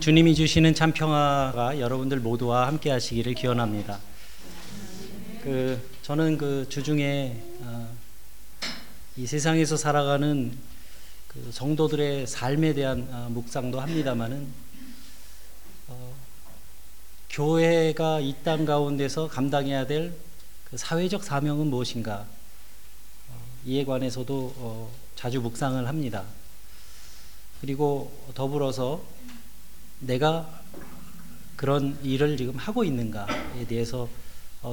주님이 주시는 참 평화가 여러분들 모두와 함께 하시기를 기원합니다. 저는 주중에 이 세상에서 살아가는 성도들의 삶에 대한 묵상도 합니다만은 교회가 이 땅 가운데서 감당해야 될 사회적 사명은 무엇인가, 이에 관해서도 자주 묵상을 합니다. 그리고 더불어서 내가 그런 일을 지금 하고 있는가에 대해서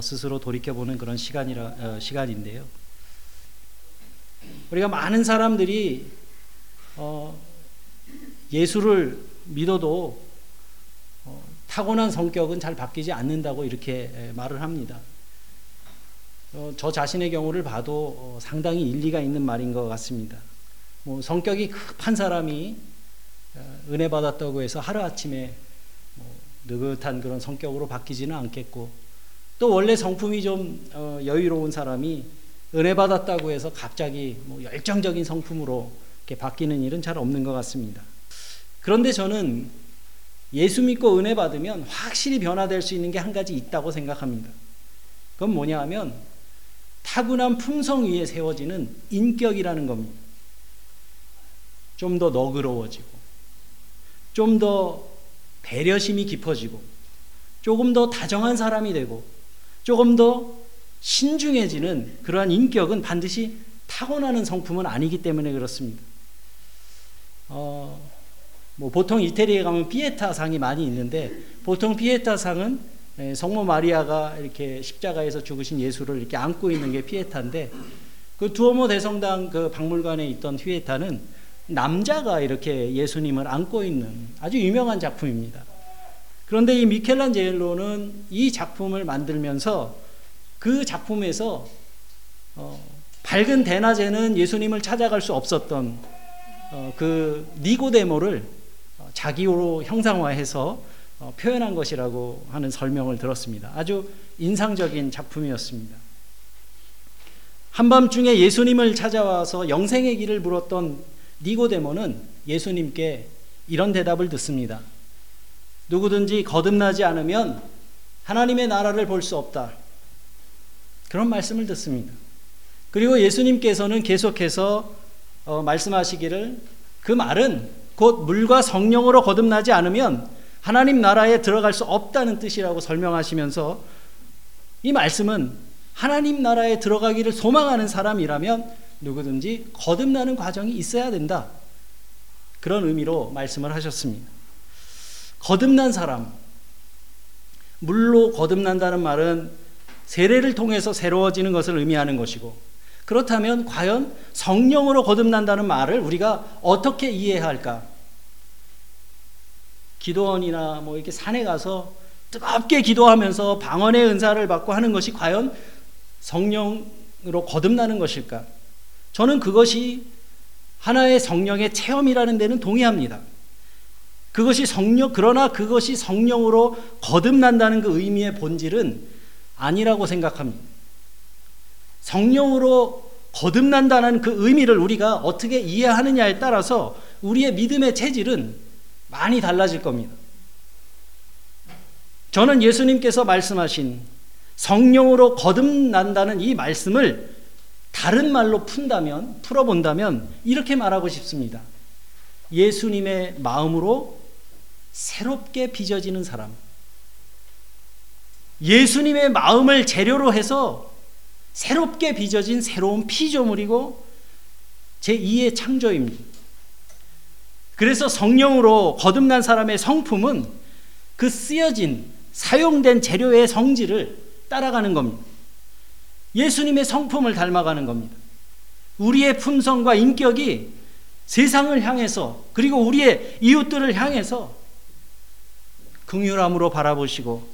스스로 돌이켜보는 그런 시간인데요. 우리가 많은 사람들이 예수를 믿어도 타고난 성격은 잘 바뀌지 않는다고 이렇게 말을 합니다. 저 자신의 경우를 봐도 상당히 일리가 있는 말인 것 같습니다. 뭐 성격이 급한 사람이 은혜 받았다고 해서 하루아침에 느긋한 그런 성격으로 바뀌지는 않겠고, 또 원래 성품이 좀 여유로운 사람이 은혜 받았다고 해서 갑자기 열정적인 성품으로 이렇게 바뀌는 일은 잘 없는 것 같습니다. 그런데 저는 예수 믿고 은혜 받으면 확실히 변화될 수 있는 게 한 가지 있다고 생각합니다. 그건 뭐냐 하면 타고난 품성 위에 세워지는 인격이라는 겁니다. 좀 더 너그러워지고, 좀 더 배려심이 깊어지고, 조금 더 다정한 사람이 되고, 조금 더 신중해지는 그러한 인격은 반드시 타고나는 성품은 아니기 때문에 그렇습니다. 보통 이태리에 가면 피에타상이 많이 있는데, 보통 피에타상은 성모 마리아가 이렇게 십자가에서 죽으신 예수를 이렇게 안고 있는 게 피에타인데, 그 두오모 대성당 그 박물관에 있던 피에타는 남자가 이렇게 예수님을 안고 있는 아주 유명한 작품입니다. 그런데 이 미켈란젤로는 이 작품을 만들면서 그 작품에서 밝은 대낮에는 예수님을 찾아갈 수 없었던 그 니고데모를 자기로 형상화해서 표현한 것이라고 하는 설명을 들었습니다. 아주 인상적인 작품이었습니다. 한밤중에 예수님을 찾아와서 영생의 길을 물었던 니고데모는 예수님께 이런 대답을 듣습니다. 누구든지 거듭나지 않으면 하나님의 나라를 볼 수 없다. 그런 말씀을 듣습니다. 그리고 예수님께서는 계속해서 말씀하시기를, 그 말은 곧 물과 성령으로 거듭나지 않으면 하나님 나라에 들어갈 수 없다는 뜻이라고 설명하시면서, 이 말씀은 하나님 나라에 들어가기를 소망하는 사람이라면 누구든지 거듭나는 과정이 있어야 된다, 그런 의미로 말씀을 하셨습니다. 거듭난 사람, 물로 거듭난다는 말은 세례를 통해서 새로워지는 것을 의미하는 것이고, 그렇다면 과연 성령으로 거듭난다는 말을 우리가 어떻게 이해해야 할까? 기도원이나 이렇게 산에 가서 뜨겁게 기도하면서 방언의 은사를 받고 하는 것이 과연 성령으로 거듭나는 것일까? 저는 그것이 하나의 성령의 체험이라는 데는 동의합니다. 그것이 성령으로 거듭난다는 그 의미의 본질은 아니라고 생각합니다. 성령으로 거듭난다는 그 의미를 우리가 어떻게 이해하느냐에 따라서 우리의 믿음의 체질은 많이 달라질 겁니다. 저는 예수님께서 말씀하신 성령으로 거듭난다는 이 말씀을 다른 말로 풀어본다면 이렇게 말하고 싶습니다. 예수님의 마음으로 새롭게 빚어지는 사람. 예수님의 마음을 재료로 해서 새롭게 빚어진 새로운 피조물이고 제2의 창조입니다. 그래서 성령으로 거듭난 사람의 성품은 그 쓰여진, 사용된 재료의 성질을 따라가는 겁니다. 예수님의 성품을 닮아가는 겁니다. 우리의 품성과 인격이 세상을 향해서, 그리고 우리의 이웃들을 향해서 긍휼함으로 바라보시고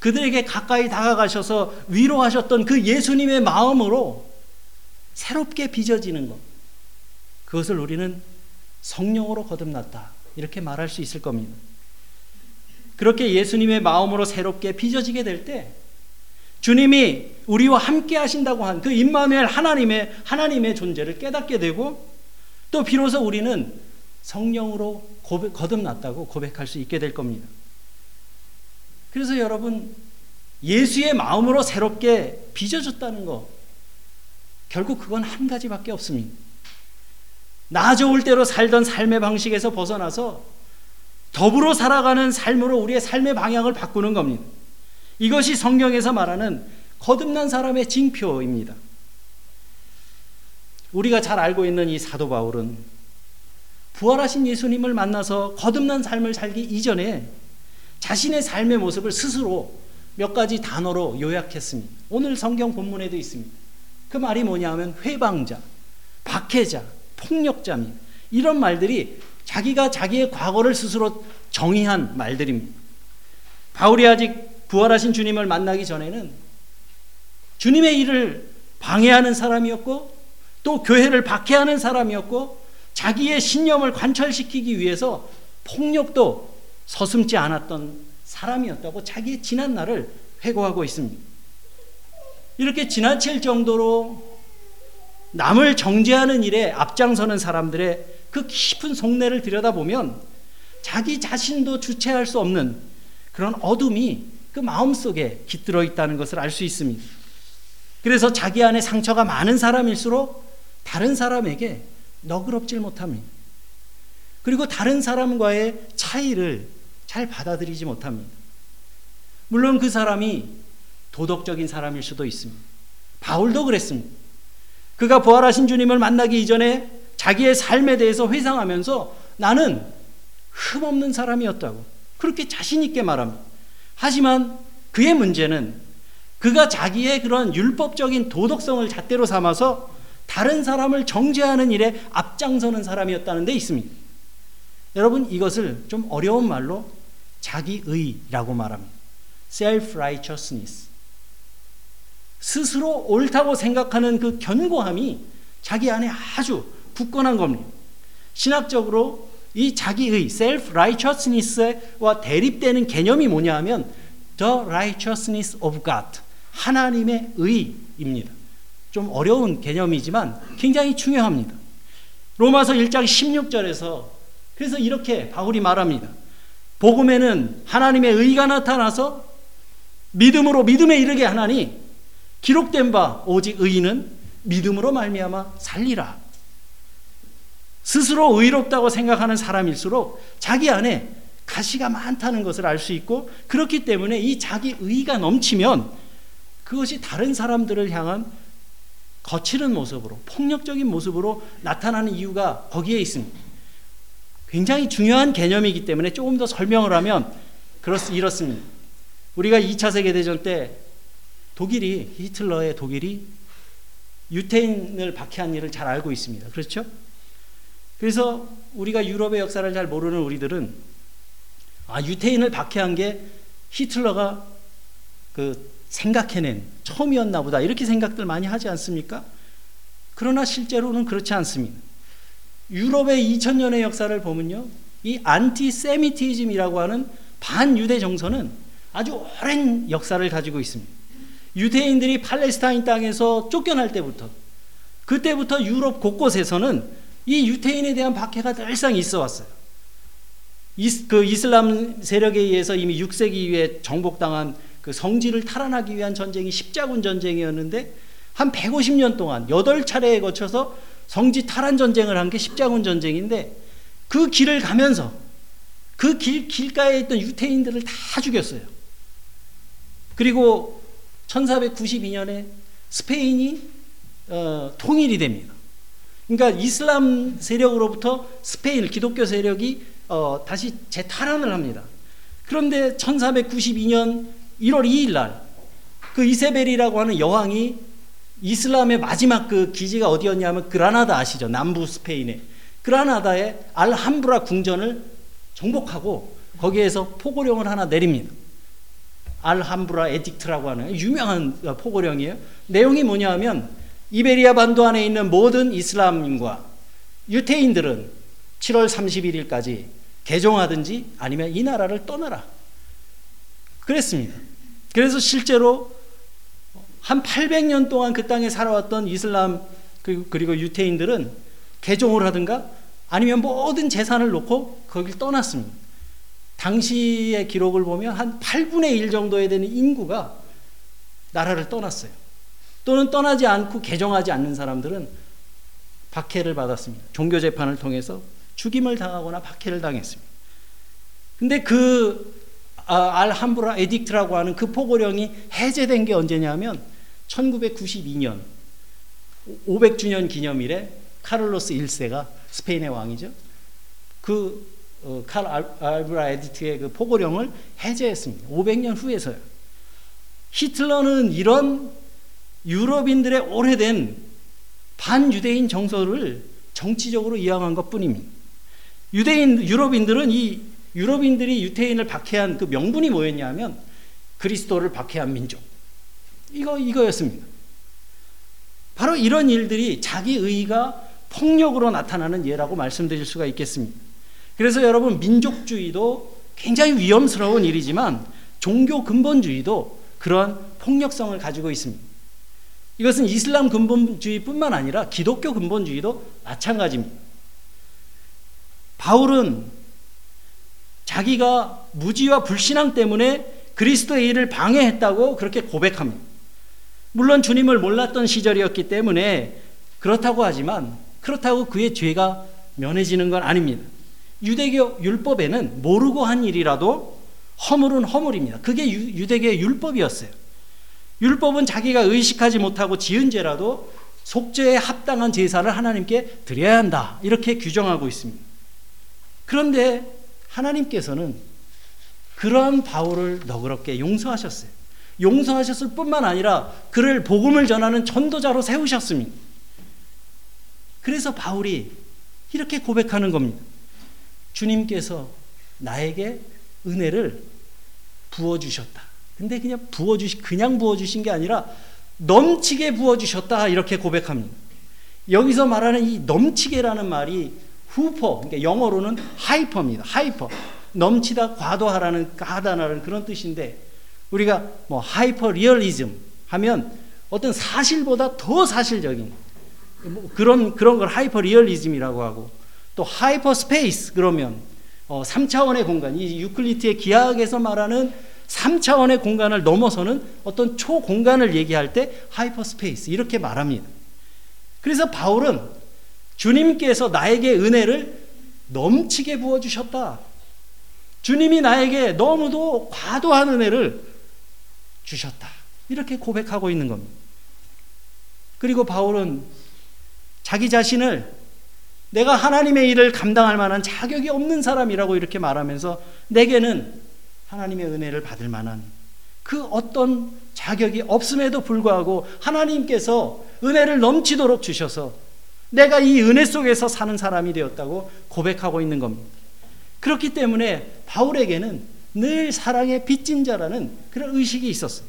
그들에게 가까이 다가가셔서 위로하셨던 그 예수님의 마음으로 새롭게 빚어지는 것, 그것을 우리는 성령으로 거듭났다, 이렇게 말할 수 있을 겁니다. 그렇게 예수님의 마음으로 새롭게 빚어지게 될 때, 주님이 우리와 함께 하신다고 한 그 임마누엘 하나님의 존재를 깨닫게 되고, 또 비로소 우리는 성령으로 거듭났다고 고백할 수 있게 될 겁니다. 그래서 여러분, 예수의 마음으로 새롭게 빚어졌다는 거, 결국 그건 한 가지밖에 없습니다. 나 좋을 대로 살던 삶의 방식에서 벗어나서 더불어 살아가는 삶으로 우리의 삶의 방향을 바꾸는 겁니다. 이것이 성경에서 말하는 거듭난 사람의 징표입니다. 우리가 잘 알고 있는 이 사도 바울은 부활하신 예수님을 만나서 거듭난 삶을 살기 이전에 자신의 삶의 모습을 스스로 몇 가지 단어로 요약했습니다. 오늘 성경 본문에도 있습니다. 그 말이 뭐냐면 회방자, 박해자, 폭력자입니다. 이런 말들이 자기가 자기의 과거를 스스로 정의한 말들입니다. 바울이 아직 부활하신 주님을 만나기 전에는 주님의 일을 방해하는 사람이었고 또 교회를 박해하는 사람이었고 자기의 신념을 관철시키기 위해서 폭력도 서슴지 않았던 사람이었다고 자기의 지난 날을 회고하고 있습니다. 이렇게 지나칠 정도로 남을 정죄하는 일에 앞장서는 사람들의 그 깊은 속내를 들여다보면 자기 자신도 주체할 수 없는 그런 어둠이 그 마음속에 깃들어 있다는 것을 알 수 있습니다. 그래서 자기 안에 상처가 많은 사람일수록 다른 사람에게 너그럽질 못합니다. 그리고 다른 사람과의 차이를 잘 받아들이지 못합니다. 물론 그 사람이 도덕적인 사람일 수도 있습니다. 바울도 그랬습니다. 그가 부활하신 주님을 만나기 이전에 자기의 삶에 대해서 회상하면서 나는 흠없는 사람이었다고 그렇게 자신 있게 말합니다. 하지만 그의 문제는 그가 자기의 그런 율법적인 도덕성을 잣대로 삼아서 다른 사람을 정죄하는 일에 앞장서는 사람이었다는 데 있습니다. 여러분, 이것을 좀 어려운 말로 자기의라고 말합니다. Self-righteousness. 스스로 옳다고 생각하는 그 견고함이 자기 안에 아주 굳건한 겁니다. 신학적으로 이 자기의, self-righteousness와 대립되는 개념이 뭐냐 하면 The righteousness of God, 하나님의 의입니다. 좀 어려운 개념이지만 굉장히 중요합니다. 로마서 1장 16절에서 그래서 이렇게 바울이 말합니다. 복음에는 하나님의 의가 나타나서 믿음으로 믿음에 이르게 하나니 기록된 바 오직 의인은 믿음으로 말미암아 살리라. 스스로 의롭다고 생각하는 사람일수록 자기 안에 가시가 많다는 것을 알 수 있고 그렇기 때문에 이 자기 의가 넘치면 그것이 다른 사람들을 향한 거칠은 모습으로, 폭력적인 모습으로 나타나는 이유가 거기에 있습니다. 굉장히 중요한 개념이기 때문에 조금 더 설명을 하면 이렇습니다. 우리가 2차 세계대전 때 독일이, 히틀러의 독일이 유태인을 박해한 일을 잘 알고 있습니다. 그렇죠? 그래서 우리가 유럽의 역사를 잘 모르는 우리들은 유태인을 박해한 게 히틀러가 생각해낸 처음이었나 보다 이렇게 생각들 많이 하지 않습니까? 그러나 실제로는 그렇지 않습니다. 유럽의 2000년의 역사를 보면요, 이 안티세미티즘이라고 하는 반유대 정서는 아주 오랜 역사를 가지고 있습니다. 유대인들이 팔레스타인 땅에서 쫓겨날 때부터, 그때부터 유럽 곳곳에서는 이 유태인에 대한 박해가 늘상 있어 왔어요. 그 이슬람 세력에 의해서 이미 6세기 이후에 정복당한 그 성지를 탈환하기 위한 전쟁이 십자군 전쟁이었는데 한 150년 동안 8차례에 거쳐서 성지 탈환 전쟁을 한 게 십자군 전쟁인데 그 길을 가면서 그 길가에 있던 유태인들을 다 죽였어요. 그리고 1492년에 스페인이 통일이 됩니다. 그러니까 이슬람 세력으로부터 스페인 기독교 세력이 다시 재탈환을 합니다. 그런데 1492년 1월 2일 날 그 이세벨이라고 하는 여왕이 이슬람의 마지막 그 기지가 어디였냐면 그라나다 아시죠? 남부 스페인의 그라나다의 알함브라 궁전을 정복하고 거기에서 포고령을 하나 내립니다. 알함브라 에딕트라고 하는 유명한 포고령이에요. 내용이 뭐냐 하면 이베리아 반도 안에 있는 모든 이슬람인과 유태인들은 7월 31일까지 개종하든지 아니면 이 나라를 떠나라. 그랬습니다. 그래서 실제로 한 800년 동안 그 땅에 살아왔던 이슬람 그리고 유태인들은 개종을 하든가 아니면 모든 재산을 놓고 거길 떠났습니다. 당시의 기록을 보면 한 8분의 1 정도에 되는 인구가 나라를 떠났어요. 또는 떠나지 않고 개종하지 않는 사람들은 박해를 받았습니다. 종교 재판을 통해서 죽임을 당하거나 박해를 당했습니다. 근데 그 알함브라 에딕트라고 하는 그 포고령이 해제된 게 언제냐면 1992년 500주년 기념일에 카를로스 1세가 스페인의 왕이죠. 그 칼 알브라 에딕트의 그 포고령을 해제했습니다. 500년 후에서요. 히틀러는 이런 유럽인들의 오래된 반유대인 정서를 정치적으로 이용한 것뿐입니다. 유럽인들은 이 유럽인들이 유태인을 박해한 그 명분이 뭐였냐면 그리스도를 박해한 민족. 이거였습니다. 바로 이런 일들이 자기 의의가 폭력으로 나타나는 예라고 말씀드릴 수가 있겠습니다. 그래서 여러분, 민족주의도 굉장히 위험스러운 일이지만 종교 근본주의도 그런 폭력성을 가지고 있습니다. 이것은 이슬람 근본주의뿐만 아니라 기독교 근본주의도 마찬가지입니다. 바울은 자기가 무지와 불신앙 때문에 그리스도의 일을 방해했다고 그렇게 고백합니다. 물론 주님을 몰랐던 시절이었기 때문에 그렇다고 하지만 그렇다고 그의 죄가 면해지는 건 아닙니다. 유대교 율법에는 모르고 한 일이라도 허물은 허물입니다. 그게 유대교의 율법이었어요. 율법은 자기가 의식하지 못하고 지은 죄라도 속죄에 합당한 제사를 하나님께 드려야 한다, 이렇게 규정하고 있습니다. 그런데 하나님께서는 그러한 바울을 너그럽게 용서하셨어요. 용서하셨을 뿐만 아니라 그를 복음을 전하는 전도자로 세우셨습니다. 그래서 바울이 이렇게 고백하는 겁니다. 주님께서 나에게 은혜를 부어주셨다. 근데 그냥 부어주신 게 아니라 넘치게 부어주셨다, 이렇게 고백합니다. 여기서 말하는 이 넘치게라는 말이 후퍼, 그러니까 영어로는 하이퍼입니다. 하이퍼. 넘치다, 과도하다는 그런 뜻인데, 우리가 뭐 하이퍼 리얼리즘 하면 어떤 사실보다 더 사실적인 뭐 그런 걸 하이퍼 리얼리즘이라고 하고, 또 하이퍼 스페이스 그러면 3차원의 공간, 이 유클리드의 기하학에서 말하는 3차원의 공간을 넘어서는 어떤 초공간을 얘기할 때 하이퍼 스페이스, 이렇게 말합니다. 그래서 바울은 주님께서 나에게 은혜를 넘치게 부어주셨다. 주님이 나에게 너무도 과도한 은혜를 주셨다, 이렇게 고백하고 있는 겁니다. 그리고 바울은 자기 자신을 내가 하나님의 일을 감당할 만한 자격이 없는 사람이라고 이렇게 말하면서 내게는 하나님의 은혜를 받을 만한 그 어떤 자격이 없음에도 불구하고 하나님께서 은혜를 넘치도록 주셔서 내가 이 은혜 속에서 사는 사람이 되었다고 고백하고 있는 겁니다. 그렇기 때문에 바울에게는 늘 사랑의 빚진 자라는 그런 의식이 있었어요.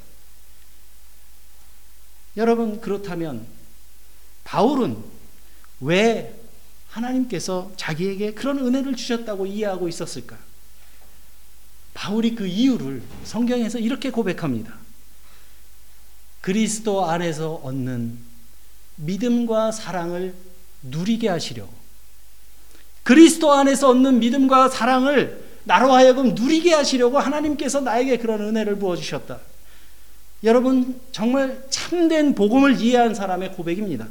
여러분, 그렇다면 바울은 왜 하나님께서 자기에게 그런 은혜를 주셨다고 이해하고 있었을까? 바울이 그 이유를 성경에서 이렇게 고백합니다. 그리스도 안에서 얻는 믿음과 사랑을 누리게 하시려고. 그리스도 안에서 얻는 믿음과 사랑을 나로 하여금 누리게 하시려고 하나님께서 나에게 그런 은혜를 부어주셨다. 여러분, 정말 참된 복음을 이해한 사람의 고백입니다.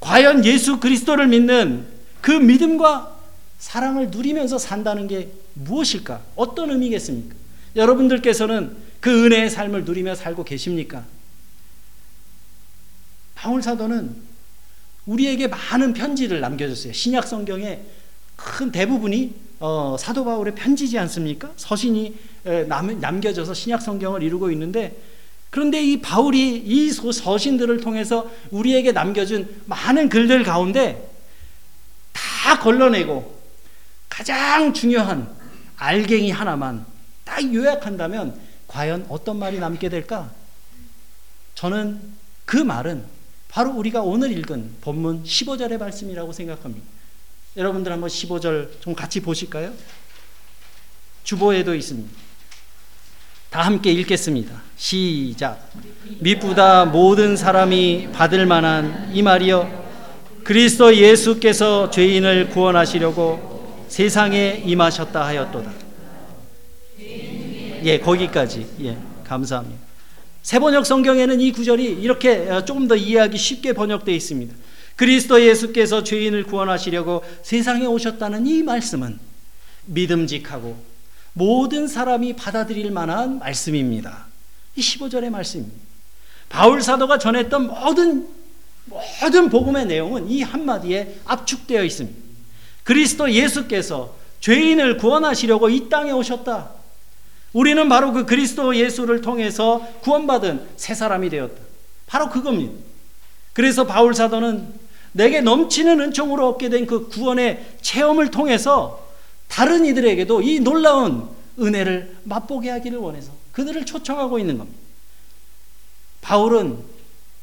과연 예수 그리스도를 믿는 그 믿음과 사랑을 누리면서 산다는 게 무엇일까? 어떤 의미겠습니까? 여러분들께서는 그 은혜의 삶을 누리며 살고 계십니까? 바울 사도는 우리에게 많은 편지를 남겨줬어요. 신약 성경의 큰 대부분이 사도 바울의 편지지 않습니까? 서신이 남겨져서 신약 성경을 이루고 있는데, 그런데 이 바울이 이 서신들을 통해서 우리에게 남겨준 많은 글들 가운데 다 걸러내고 가장 중요한 알갱이 하나만 딱 요약한다면 과연 어떤 말이 남게 될까? 저는 그 말은 바로 우리가 오늘 읽은 본문 15절의 말씀이라고 생각합니다. 여러분들 한번 15절 좀 같이 보실까요? 주보에도 있습니다. 다 함께 읽겠습니다. 시작. 미쁘다 모든 사람이 받을 만한 이 말이여, 그리스도 예수께서 죄인을 구원하시려고 세상에 임하셨다 하였도다. 예, 거기까지. 예, 감사합니다. 새번역 성경에는 이 구절이 이렇게 조금 더 이해하기 쉽게 번역되어 있습니다. 그리스도 예수께서 죄인을 구원하시려고 세상에 오셨다는 이 말씀은 믿음직하고 모든 사람이 받아들일 만한 말씀입니다. 이 15절의 말씀입니다. 바울 사도가 전했던 모든 복음의 내용은 이 한마디에 압축되어 있습니다. 그리스도 예수께서 죄인을 구원하시려고 이 땅에 오셨다. 우리는 바로 그 그리스도 예수를 통해서 구원받은 새 사람이 되었다. 바로 그겁니다. 그래서 바울 사도는 내게 넘치는 은총으로 얻게 된 그 구원의 체험을 통해서 다른 이들에게도 이 놀라운 은혜를 맛보게 하기를 원해서 그들을 초청하고 있는 겁니다. 바울은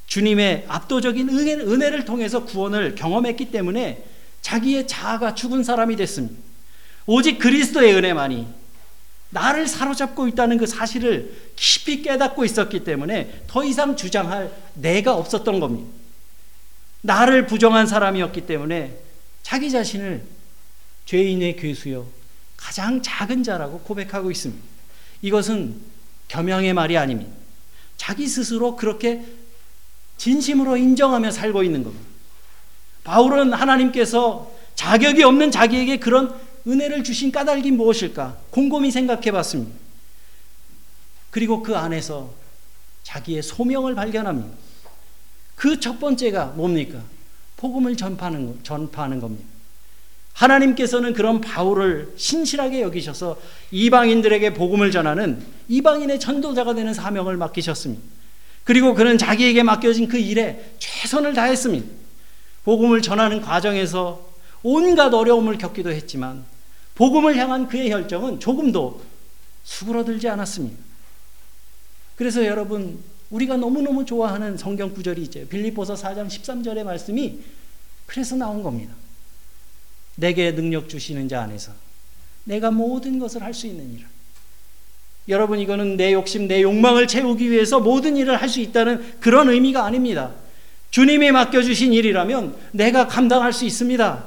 주님의 압도적인 은혜를 통해서 구원을 경험했기 때문에 자기의 자아가 죽은 사람이 됐습니다. 오직 그리스도의 은혜만이 나를 사로잡고 있다는 그 사실을 깊이 깨닫고 있었기 때문에 더 이상 주장할 내가 없었던 겁니다. 나를 부정한 사람이었기 때문에 자기 자신을 죄인의 괴수요 가장 작은 자라고 고백하고 있습니다. 이것은 겸양의 말이 아닙니다. 자기 스스로 그렇게 진심으로 인정하며 살고 있는 겁니다. 바울은 하나님께서 자격이 없는 자기에게 그런 은혜를 주신 까닭이 무엇일까 곰곰이 생각해 봤습니다. 그리고 그 안에서 자기의 소명을 발견합니다. 그 첫 번째가 뭡니까? 복음을 전파하는 겁니다. 하나님께서는 그런 바울을 신실하게 여기셔서 이방인들에게 복음을 전하는 이방인의 전도자가 되는 사명을 맡기셨습니다. 그리고 그는 자기에게 맡겨진 그 일에 최선을 다했습니다. 복음을 전하는 과정에서 온갖 어려움을 겪기도 했지만 복음을 향한 그의 열정은 조금도 수그러들지 않았습니다. 그래서 여러분, 우리가 너무너무 좋아하는 성경 구절이 있죠. 빌립보서 4장 13절의 말씀이 그래서 나온 겁니다. 내게 능력 주시는 자 안에서 내가 모든 것을 할 수 있는 일을. 여러분, 이거는 내 욕심, 내 욕망을 채우기 위해서 모든 일을 할 수 있다는 그런 의미가 아닙니다. 주님이 맡겨주신 일이라면 내가 감당할 수 있습니다.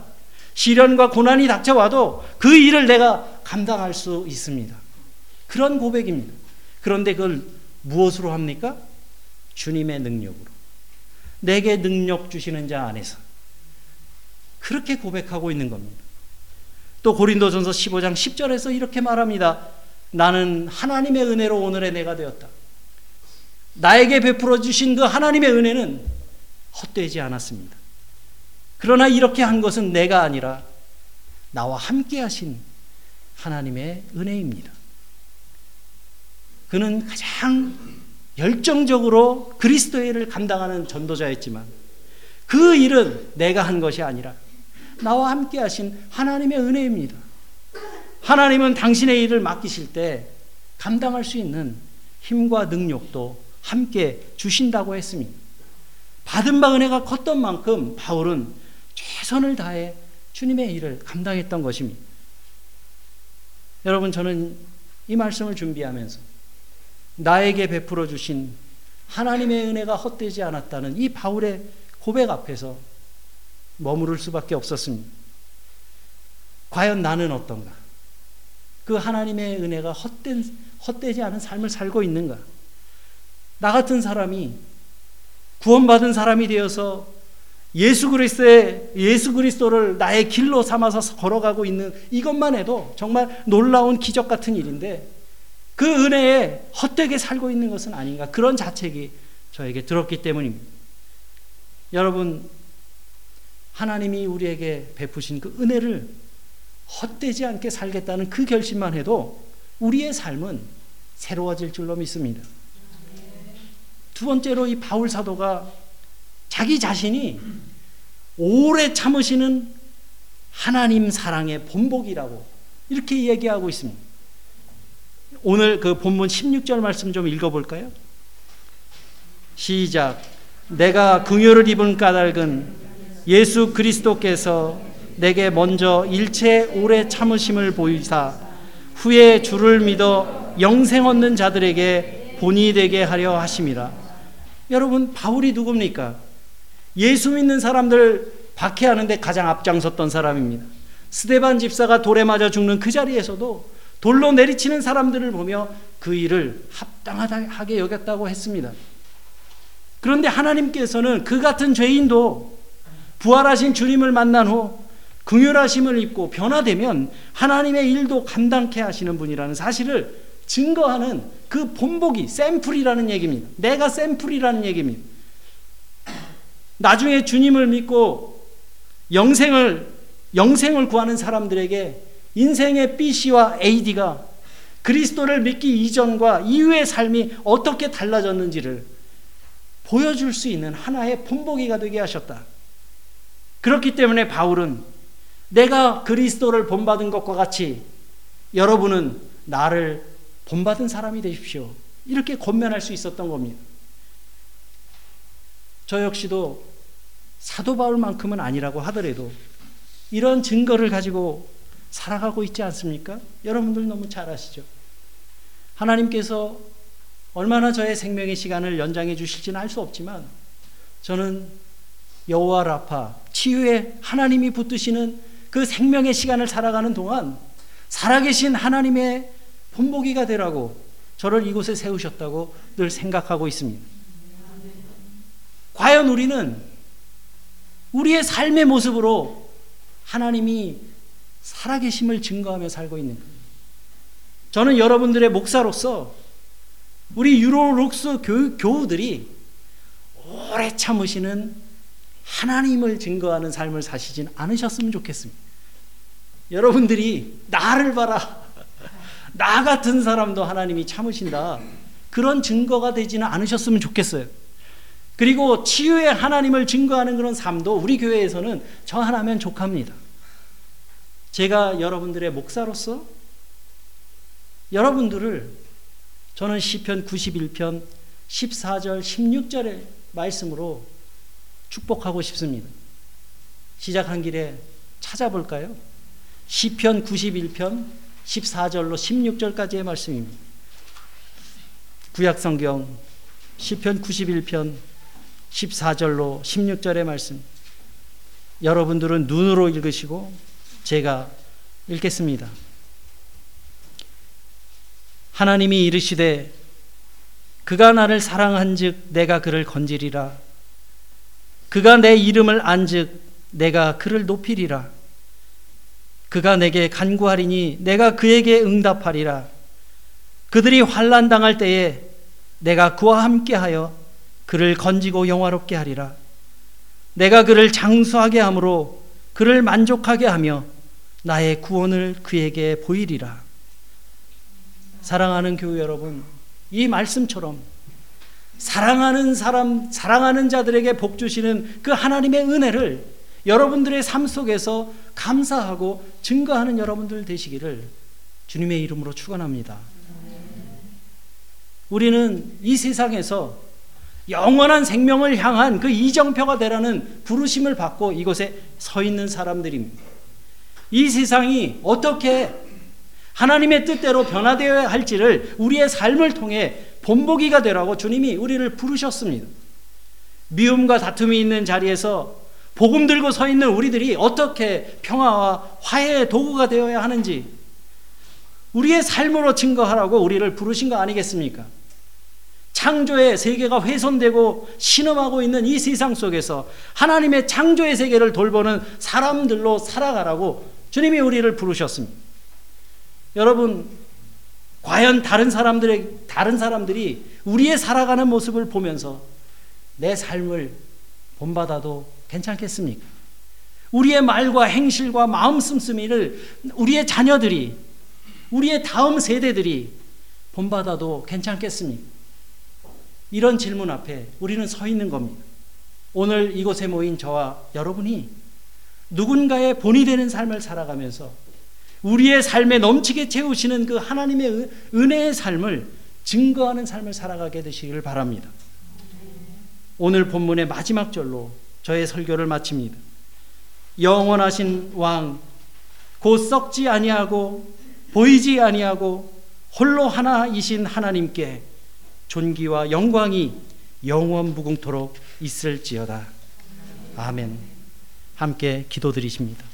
시련과 고난이 닥쳐와도 그 일을 내가 감당할 수 있습니다. 그런 고백입니다. 그런데 그걸 무엇으로 합니까? 주님의 능력으로. 내게 능력 주시는 자 안에서. 그렇게 고백하고 있는 겁니다. 또 고린도전서 15장 10절에서 이렇게 말합니다. 나는 하나님의 은혜로 오늘의 내가 되었다. 나에게 베풀어 주신 그 하나님의 은혜는 헛되지 않았습니다. 그러나 이렇게 한 것은 내가 아니라 나와 함께 하신 하나님의 은혜입니다. 그는 가장 열정적으로 그리스도의 일을 감당하는 전도자였지만 그 일은 내가 한 것이 아니라 나와 함께 하신 하나님의 은혜입니다. 하나님은 당신의 일을 맡기실 때 감당할 수 있는 힘과 능력도 함께 주신다고 했습니다. 받은 바 은혜가 컸던 만큼 바울은 최선을 다해 주님의 일을 감당했던 것입니다. 여러분, 저는 이 말씀을 준비하면서 나에게 베풀어 주신 하나님의 은혜가 헛되지 않았다는 이 바울의 고백 앞에서 머무를 수밖에 없었습니다. 과연 나는 어떤가? 그 하나님의 은혜가 헛되지 않은 삶을 살고 있는가? 나 같은 사람이 구원받은 사람이 되어서 예수 그리스도를 나의 길로 삼아서 걸어가고 있는 이것만 해도 정말 놀라운 기적 같은 일인데 그 은혜에 헛되게 살고 있는 것은 아닌가, 그런 자책이 저에게 들었기 때문입니다. 여러분, 하나님이 우리에게 베푸신 그 은혜를 헛되지 않게 살겠다는 그 결심만 해도 우리의 삶은 새로워질 줄로 믿습니다. 두 번째로 이 바울 사도가 자기 자신이 오래 참으시는 하나님 사랑의 본보기라고 이렇게 이야기하고 있습니다. 오늘 그 본문 16절 말씀 좀 읽어볼까요? 시작. 내가 긍휼을 입은 까닭은 예수 그리스도께서 내게 먼저 일체 오래 참으심을 보이사 후에 주를 믿어 영생 얻는 자들에게 본이 되게 하려 하심이라. 여러분, 바울이 누굽니까? 예수 믿는 사람들 박해하는데 가장 앞장섰던 사람입니다. 스데반 집사가 돌에 맞아 죽는 그 자리에서도 돌로 내리치는 사람들을 보며 그 일을 합당하게 여겼다고 했습니다. 그런데 하나님께서는 그 같은 죄인도 부활하신 주님을 만난 후 긍휼하심을 입고 변화되면 하나님의 일도 감당케 하시는 분이라는 사실을 증거하는 그 본보기, 샘플이라는 얘기입니다. 내가 샘플이라는 얘기입니다. 나중에 주님을 믿고 영생을 구하는 사람들에게 인생의 BC와 AD가 그리스도를 믿기 이전과 이후의 삶이 어떻게 달라졌는지를 보여줄 수 있는 하나의 본보기가 되게 하셨다. 그렇기 때문에 바울은 내가 그리스도를 본받은 것과 같이 여러분은 나를 본받은 사람이 되십시오. 이렇게 권면할 수 있었던 겁니다. 저 역시도 사도 바울만큼은 아니라고 하더라도 이런 증거를 가지고 살아가고 있지 않습니까? 여러분들 너무 잘 아시죠? 하나님께서 얼마나 저의 생명의 시간을 연장해 주실지는 알 수 없지만 저는 여호와 라파, 치유의 하나님이 붙드시는 그 생명의 시간을 살아가는 동안 살아계신 하나님의 본보기가 되라고 저를 이곳에 세우셨다고 늘 생각하고 있습니다. 과연 우리는 우리의 삶의 모습으로 하나님이 살아계심을 증거하며 살고 있는가? 저는 여러분들의 목사로서 우리 유로룩스 교우들이 오래 참으시는 하나님을 증거하는 삶을 사시진 않으셨으면 좋겠습니다. 여러분들이 나를 봐라. 나 같은 사람도 하나님이 참으신다. 그런 증거가 되지는 않으셨으면 좋겠어요. 그리고 치유의 하나님을 증거하는 그런 삶도 우리 교회에서는 저 하나면 족합니다. 제가 여러분들의 목사로서 여러분들을 저는 시편 91편 14절 16절의 말씀으로 축복하고 싶습니다. 시작한 길에 찾아볼까요? 시편 91편 14절로 16절까지의 말씀입니다. 구약성경 시편 91편 14절로 16절의 말씀, 여러분들은 눈으로 읽으시고 제가 읽겠습니다. 하나님이 이르시되 그가 나를 사랑한즉 내가 그를 건지리라. 그가 내 이름을 안즉 내가 그를 높이리라. 그가 내게 간구하리니 내가 그에게 응답하리라. 그들이 환난 당할 때에 내가 그와 함께하여 그를 건지고 영화롭게 하리라. 내가 그를 장수하게 함으로 그를 만족하게 하며 나의 구원을 그에게 보이리라. 사랑하는 교우 여러분, 이 말씀처럼 사랑하는 사람, 사랑하는 자들에게 복 주시는 그 하나님의 은혜를 여러분들의 삶 속에서 감사하고 증거하는 여러분들 되시기를 주님의 이름으로 축원합니다. 우리는 이 세상에서 영원한 생명을 향한 그 이정표가 되라는 부르심을 받고 이곳에 서 있는 사람들입니다. 이 세상이 어떻게 하나님의 뜻대로 변화되어야 할지를 우리의 삶을 통해 본보기가 되라고 주님이 우리를 부르셨습니다. 미움과 다툼이 있는 자리에서 복음 들고 서 있는 우리들이 어떻게 평화와 화해의 도구가 되어야 하는지 우리의 삶으로 증거하라고 우리를 부르신 거 아니겠습니까? 창조의 세계가 훼손되고 신음하고 있는 이 세상 속에서 하나님의 창조의 세계를 돌보는 사람들로 살아가라고 주님이 우리를 부르셨습니다. 여러분, 과연 다른 사람들이 우리의 살아가는 모습을 보면서 내 삶을 본받아도 괜찮겠습니까? 우리의 말과 행실과 마음 씀씀이를 우리의 자녀들이, 우리의 다음 세대들이 본받아도 괜찮겠습니까? 이런 질문 앞에 우리는 서 있는 겁니다. 오늘 이곳에 모인 저와 여러분이 누군가의 본이 되는 삶을 살아가면서 우리의 삶에 넘치게 채우시는 그 하나님의 은혜의 삶을 증거하는 삶을 살아가게 되시기를 바랍니다. 오늘 본문의 마지막 절로 저의 설교를 마칩니다. 영원하신 왕, 곧 썩지 아니하고 보이지 아니하고 홀로 하나이신 하나님께 존귀와 영광이 영원 무궁토록 있을지어다. 아멘. 함께 기도드리십니다.